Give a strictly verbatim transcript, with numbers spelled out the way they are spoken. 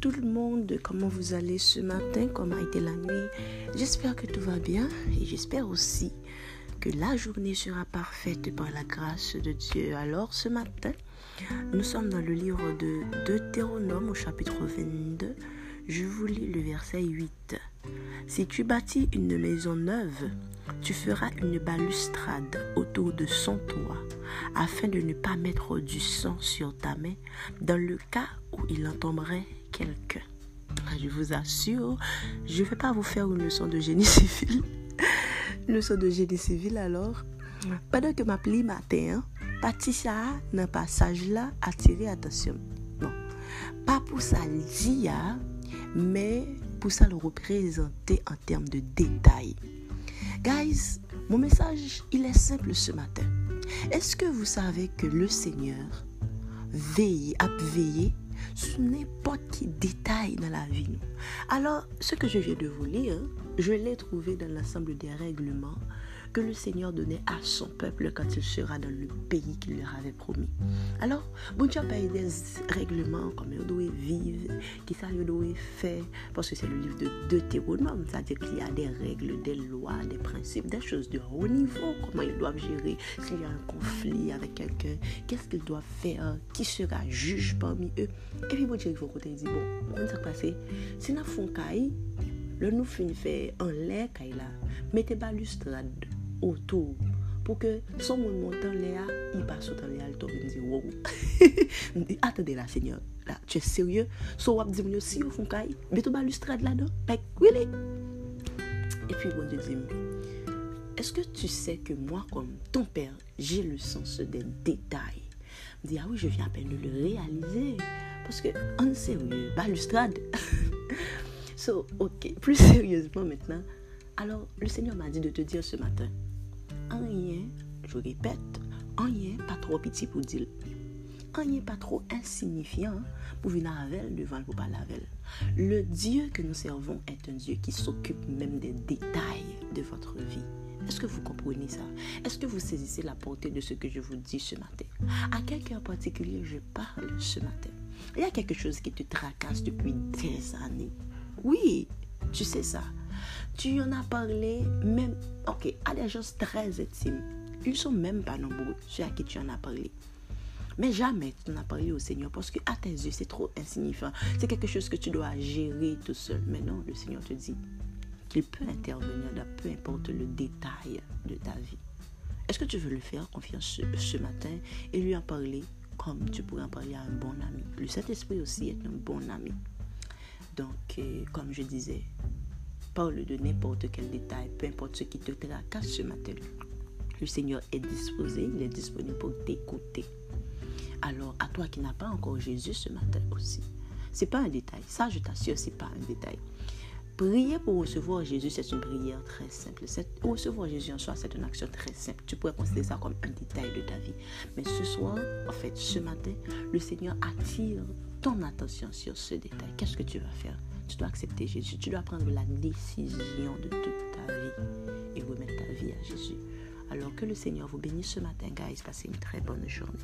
tout le monde, comment vous allez ce matin, comment a été la nuit. J'espère que tout va bien et j'espère aussi que la journée sera parfaite par la grâce de Dieu. Alors ce matin, nous sommes dans le livre de Deutéronome au chapitre vingt-deux. Je vous lis le verset huit. « Si tu bâtis une maison neuve, tu feras une balustrade autour de son toit, afin de ne pas mettre du sang sur ta main, dans le cas où il en tomberait quelqu'un. » Je vous assure, je ne vais pas vous faire une leçon de génie civil. Une leçon de génie civil alors. Pendant que ma pli matin, Patricia, dans le passage là, attirer attention. Non, pas pour ça dire, mais pour ça le représenter en termes de détails. Guys, mon message, il est simple ce matin. Est-ce que vous savez que le Seigneur veille, a veillé sur n'importe quel détail dans la vie? Alors, ce que je viens de vous lire, je l'ai trouvé dans l'ensemble des règlements que le Seigneur donnait à son peuple quand il sera dans le pays qu'il leur avait promis. Alors, bon Dieu a des règlements, comme il doit vivre, qui ça il doit faire, parce que c'est le livre de Deutéronome, c'est-à-dire qu'il y a des règles, des lois, des principes, des choses de haut niveau, comment ils doivent gérer, s'il y a un conflit avec quelqu'un, qu'est-ce qu'ils doivent faire, qui sera juge parmi eux. Et puis bon Dieu, il faut qu'on te dise, bon, comment ça va passer? Si nous faisons le nous fait en l'air, mettez balustrade autour pour que son monde monte en l'air, il passe en l'air, il tombe et me dit wow. Me dit attendez là Seigneur, là tu es sérieux? So wap dit me si vous font caille, mettez balustrade là-dedans. Like really? Et puis bon Dieu dit, est-ce que tu sais que moi comme ton père, j'ai le sens des détails? Me dit ah oui, je viens à peine de le réaliser parce que en sérieux, balustrade. So, ok, plus sérieusement maintenant, alors le Seigneur m'a dit de te dire ce matin, en rien, je répète, en rien pas trop petit pour dire, en rien pas trop insignifiant pour venir à elle devant pour parler à elle. Le Dieu que nous servons est un Dieu qui s'occupe même des détails de votre vie. Est-ce que vous comprenez ça? Est-ce que vous saisissez la portée de ce que je vous dis ce matin? À quelqu'un en particulier, je parle ce matin. Il y a quelque chose qui te tracasse depuis des années. Oui, tu sais ça. Tu en as parlé même, ok, à des gens très intimes. Ils ne sont même pas nombreux, ceux à qui tu en as parlé. Mais jamais tu n'en as parlé au Seigneur parce qu'à tes yeux, c'est trop insignifiant. C'est quelque chose que tu dois gérer tout seul. Mais non, le Seigneur te dit qu'il peut intervenir dans peu importe le détail de ta vie. Est-ce que tu veux lui faire confiance ce matin et lui en parler comme tu pourrais en parler à un bon ami? Le Saint-Esprit aussi est un bon ami. Donc, comme je disais, parle de n'importe quel détail, peu importe ce qui te tracasse ce matin. Le Seigneur est disposé, il est disponible pour t'écouter. Alors, à toi qui n'as pas encore Jésus ce matin aussi, c'est pas un détail. Ça, je t'assure, c'est pas un détail. Prier pour recevoir Jésus, c'est une prière très simple. C'est, recevoir Jésus en soi, c'est une action très simple. Tu pourrais considérer ça comme un détail de ta vie. Mais ce soir, en fait, ce matin, le Seigneur attire ton attention sur ce détail. Qu'est-ce que tu vas faire? Tu dois accepter Jésus. Tu dois prendre la décision de toute ta vie et remettre ta vie à Jésus. Alors que le Seigneur vous bénisse ce matin, guys. Passez une très bonne journée.